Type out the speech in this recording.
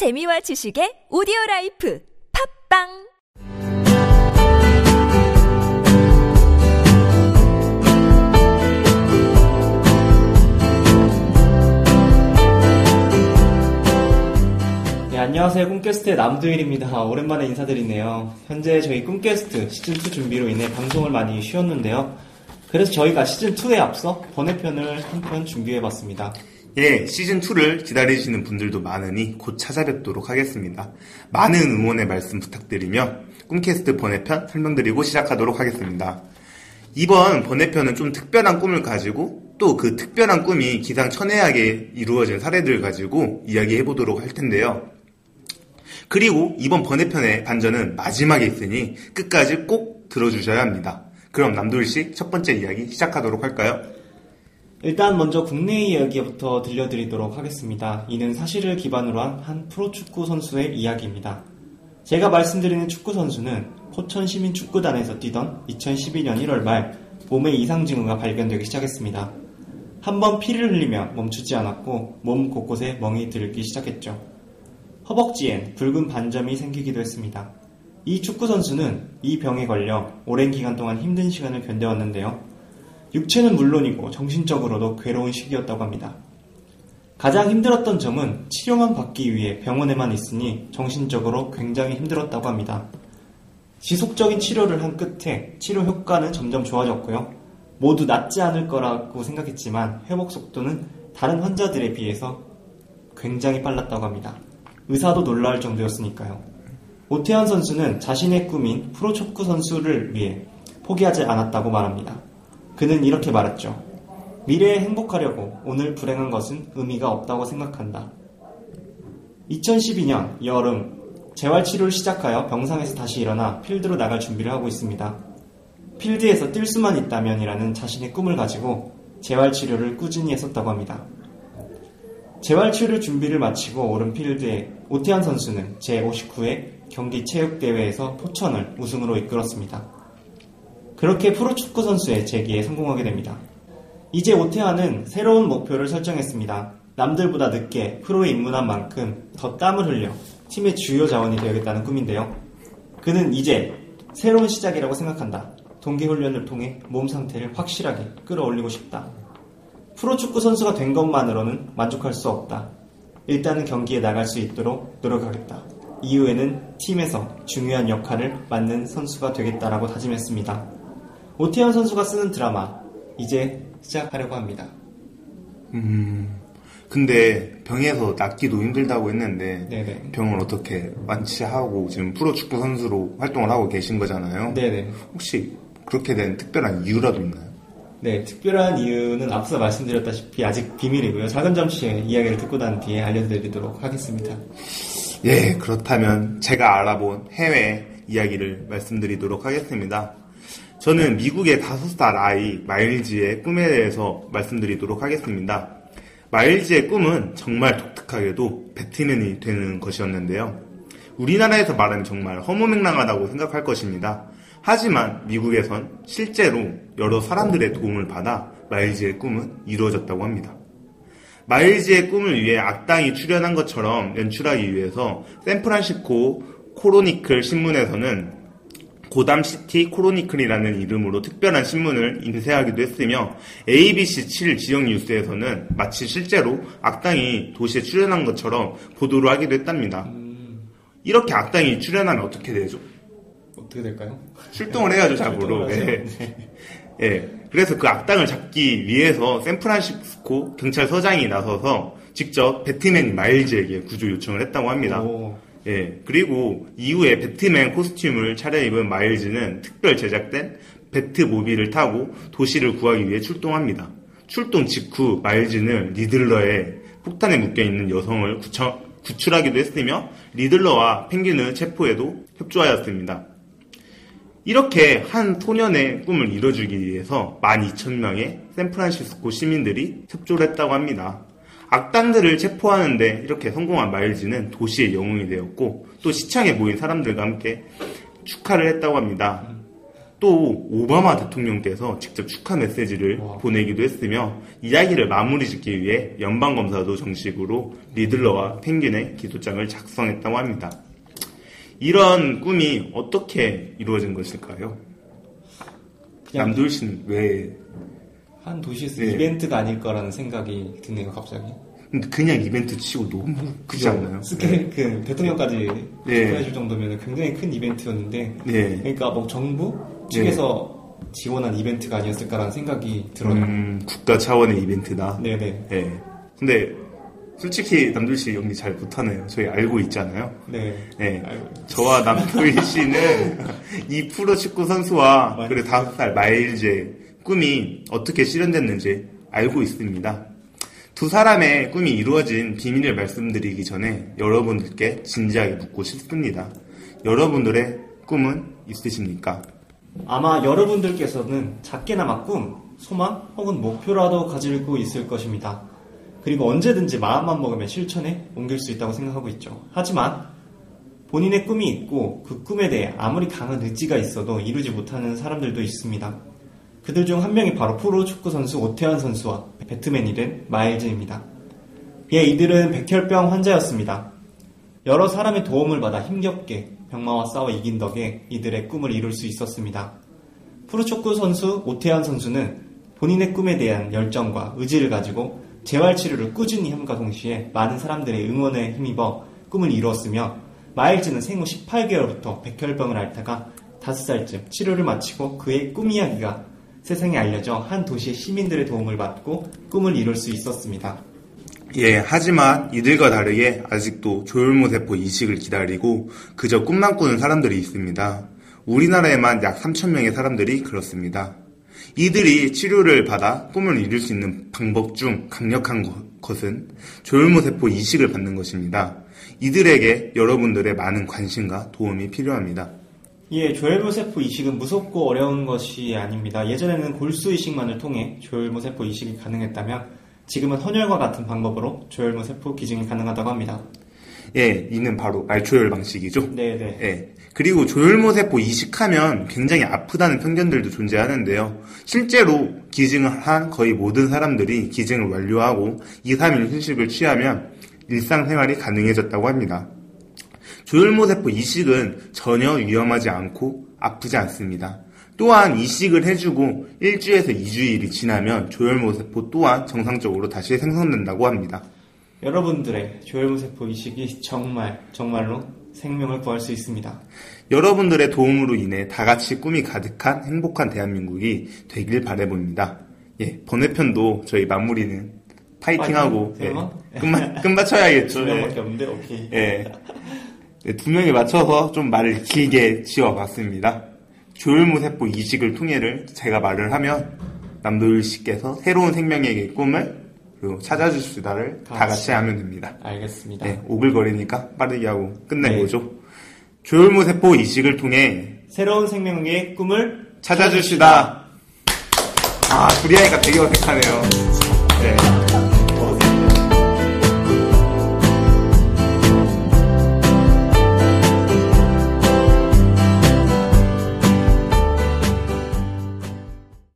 재미와 지식의 오디오라이프 팝빵 안녕하세요. 꿈게스트의 남도희입니다. 오랜만에 인사드리네요. 현재 저희 꿈게스트 시즌2 준비로 인해 방송을 많이 쉬었는데요. 그래서 저희가 시즌2에 앞서 번외편을 한 편 준비해봤습니다. 예, 시즌2를 기다리시는 분들도 많으니 곧 찾아뵙도록 하겠습니다. 많은 응원의 말씀 부탁드리며 꿈게스트 번외편 설명드리고 시작하도록 하겠습니다. 이번 번외편은 좀 특별한 꿈을 가지고 또 그 특별한 꿈이 기상천외하게 이루어진 사례들을 가지고 이야기해보도록 할 텐데요. 그리고 이번 번외편의 반전은 마지막에 있으니 끝까지 꼭 들어주셔야 합니다. 그럼 남도일씨 첫 번째 이야기 시작하도록 할까요? 일단 먼저 국내 이야기부터 들려드리도록 하겠습니다. 이는 사실을 기반으로 한 프로축구 선수의 이야기입니다. 제가 말씀드리는 축구 선수는 포천시민축구단에서 뛰던 2012년 1월 말 몸에 이상 징후가 발견되기 시작했습니다. 한번 피를 흘리며 멈추지 않았고 몸 곳곳에 멍이 들기 시작했죠. 허벅지엔 붉은 반점이 생기기도 했습니다. 이 축구선수는 이 병에 걸려 오랜 기간 동안 힘든 시간을 견뎌왔는데요. 육체는 물론이고 정신적으로도 괴로운 시기였다고 합니다. 가장 힘들었던 점은 치료만 받기 위해 병원에만 있으니 정신적으로 굉장히 힘들었다고 합니다. 지속적인 치료를 한 끝에 치료 효과는 점점 좋아졌고요. 모두 낫지 않을 거라고 생각했지만 회복 속도는 다른 환자들에 비해서 굉장히 빨랐다고 합니다. 의사도 놀랄 정도였으니까요. 오태현 선수는 자신의 꿈인 프로축구 선수를 위해 포기하지 않았다고 말합니다. 그는 이렇게 말했죠. 미래에 행복하려고 오늘 불행한 것은 의미가 없다고 생각한다. 2012년 여름 재활치료를 시작하여 병상에서 다시 일어나 필드로 나갈 준비를 하고 있습니다. 필드에서 뛸 수만 있다면 이라는 자신의 꿈을 가지고 재활치료를 꾸준히 했었다고 합니다. 재활치료 준비를 마치고 오른 필드에 오태현 선수는 제59회 경기체육대회에서 포천을 우승으로 이끌었습니다. 그렇게 프로축구 선수의 재기에 성공하게 됩니다. 이제 오태현은 새로운 목표를 설정했습니다. 남들보다 늦게 프로에 입문한 만큼 더 땀을 흘려 팀의 주요 자원이 되겠다는 꿈인데요. 그는 이제 새로운 시작이라고 생각한다. 동계훈련을 통해 몸 상태를 확실하게 끌어올리고 싶다. 프로축구 선수가 된 것만으로는 만족할 수 없다. 일단은 경기에 나갈 수 있도록 노력하겠다. 이후에는 팀에서 중요한 역할을 맡는 선수가 되겠다라고 다짐했습니다. 오태현 선수가 쓰는 드라마 이제 시작하려고 합니다. 근데 병에서 낫기도 힘들다고 했는데 네네. 병을 어떻게 완치하고 지금 프로축구 선수로 활동을 하고 계신 거잖아요. 네네. 혹시 그렇게 된 특별한 이유라도 있나요? 네, 특별한 이유는 앞서 말씀드렸다시피 아직 비밀이고요. 작은 점수의 이야기를 듣고 난 뒤에 알려드리도록 하겠습니다. 예, 그렇다면 제가 알아본 해외 이야기를 말씀드리도록 하겠습니다. 저는 미국의 5살 아이 마일즈의 꿈에 대해서 말씀드리도록 하겠습니다. 마일즈의 꿈은 정말 독특하게도 배트맨이 되는 것이었는데요. 우리나라에서 말하면 정말 허무맹랑하다고 생각할 것입니다. 하지만 미국에선 실제로 여러 사람들의 도움을 받아 마일즈의 꿈은 이루어졌다고 합니다. 마일즈의 꿈을 위해 악당이 출연한 것처럼 연출하기 위해서 샌프란시스코 코로니클 신문에서는 고담시티 코로니클이라는 이름으로 특별한 신문을 인쇄하기도 했으며 ABC7 지역 뉴스에서는 마치 실제로 악당이 도시에 출연한 것처럼 보도를 하기도 했답니다. 이렇게 악당이 출연하면 어떻게 되죠? 어떻게 될까요? 출동을 해야죠, 잡으로. 예. 예. 그래서 그 악당을 잡기 위해서 샌프란시스코 경찰서장이 나서서 직접 배트맨 마일즈에게 구조 요청을 했다고 합니다. 오. 예. 그리고 이후에 배트맨 코스튬을 차려입은 마일즈는 특별 제작된 배트모빌을 타고 도시를 구하기 위해 출동합니다. 출동 직후 마일즈는 리들러의 폭탄에 묶여있는 여성을 구출하기도 했으며 리들러와 펭귄을 체포에도 협조하였습니다. 이렇게 한 소년의 꿈을 이뤄주기 위해서 12,000명의 샌프란시스코 시민들이 협조를 했다고 합니다. 악당들을 체포하는데 이렇게 성공한 마일즈는 도시의 영웅이 되었고 또 시청에 모인 사람들과 함께 축하를 했다고 합니다. 또 오바마 대통령께서 직접 축하 메시지를 보내기도 했으며 이야기를 마무리 짓기 위해 연방검사도 정식으로 리들러와 펭귄의 기도장을 작성했다고 합니다. 이런 꿈이 어떻게 이루어진 것일까요? 남도희 씨는 왜? 한 도시에서 네. 이벤트가 아닐 거라는 생각이 드네요, 갑자기. 근데 그냥 이벤트 치고 너무 크지 않나요? 스케일, 네. 대통령까지 축하해줄 네. 정도면 굉장히 큰 이벤트였는데, 네. 그러니까 뭐 정부 측에서 네. 지원한 이벤트가 아니었을까라는 생각이 들어요. 국가 차원의 이벤트다. 네네. 네. 근데 솔직히 남도희 씨 연기 잘 못하네요. 저희 알고 있잖아요. 네. 네. 저와 남도희 씨는 이 프로축구 선수와 그리고 5살 마일즈의 꿈이 어떻게 실현됐는지 알고 있습니다. 두 사람의 꿈이 이루어진 비밀을 말씀드리기 전에 여러분들께 진지하게 묻고 싶습니다. 여러분들의 꿈은 있으십니까? 아마 여러분들께서는 작게나마 꿈, 소망 혹은 목표라도 가지고 있을 것입니다. 그리고 언제든지 마음만 먹으면 실천에 옮길 수 있다고 생각하고 있죠. 하지만 본인의 꿈이 있고 그 꿈에 대해 아무리 강한 의지가 있어도 이루지 못하는 사람들도 있습니다. 그들 중 한 명이 바로 프로축구 선수 오태현 선수와 배트맨이 된 마일즈입니다. 예, 이들은 백혈병 환자였습니다. 여러 사람의 도움을 받아 힘겹게 병마와 싸워 이긴 덕에 이들의 꿈을 이룰 수 있었습니다. 프로축구 선수 오태현 선수는 본인의 꿈에 대한 열정과 의지를 가지고 재활치료를 꾸준히 함과 동시에 많은 사람들의 응원에 힘입어 꿈을 이루었으며 마일즈는 생후 18개월부터 백혈병을 앓다가 5살쯤 치료를 마치고 그의 꿈 이야기가 세상에 알려져 한 도시의 시민들의 도움을 받고 꿈을 이룰 수 있었습니다. 예, 하지만 이들과 다르게 아직도 조혈모세포 이식을 기다리고 그저 꿈만 꾸는 사람들이 있습니다. 우리나라에만 약 3,000명의 사람들이 그렇습니다. 이들이 치료를 받아 꿈을 이룰 수 있는 방법 중 강력한 것은 조혈모세포 이식을 받는 것입니다. 이들에게 여러분들의 많은 관심과 도움이 필요합니다. 예, 조혈모세포 이식은 무섭고 어려운 것이 아닙니다. 예전에는 골수 이식만을 통해 조혈모세포 이식이 가능했다면 지금은 헌혈과 같은 방법으로 조혈모세포 기증이 가능하다고 합니다. 예, 이는 바로 말초혈 방식이죠. 네네. 예, 그리고 조혈모세포 이식하면 굉장히 아프다는 편견들도 존재하는데요. 실제로 기증을 한 거의 모든 사람들이 기증을 완료하고 2, 3일 휴식을 취하면 일상생활이 가능해졌다고 합니다. 조혈모세포 이식은 전혀 위험하지 않고 아프지 않습니다. 또한 이식을 해주고 1주에서 2주일이 지나면 조혈모세포 또한 정상적으로 다시 생성된다고 합니다. 여러분들의 조혈모세포 이식이 정말로 생명을 구할 수 있습니다. 여러분들의 도움으로 인해 다같이 꿈이 가득한 행복한 대한민국이 되길 바라봅니다. 예, 번외편도 저희 마무리는 파이팅하고 예, 끝마쳐야겠죠. 명밖에 없는데 오케이. 예. 네, 두 명에 맞춰서 좀 말을 길게 지어봤습니다. 조혈모세포 이식을 통해를 제가 말을 하면 남도희 씨께서 새로운 생명의 꿈을 그리고 찾아주시다를 다 같이 하면 됩니다. 알겠습니다. 네, 오글거리니까 빠르게 하고 끝내보죠. 네. 조혈모세포 이식을 통해 새로운 생명의 꿈을 찾아주시다. 아, 그리하니까 되게 어색하네요. 네.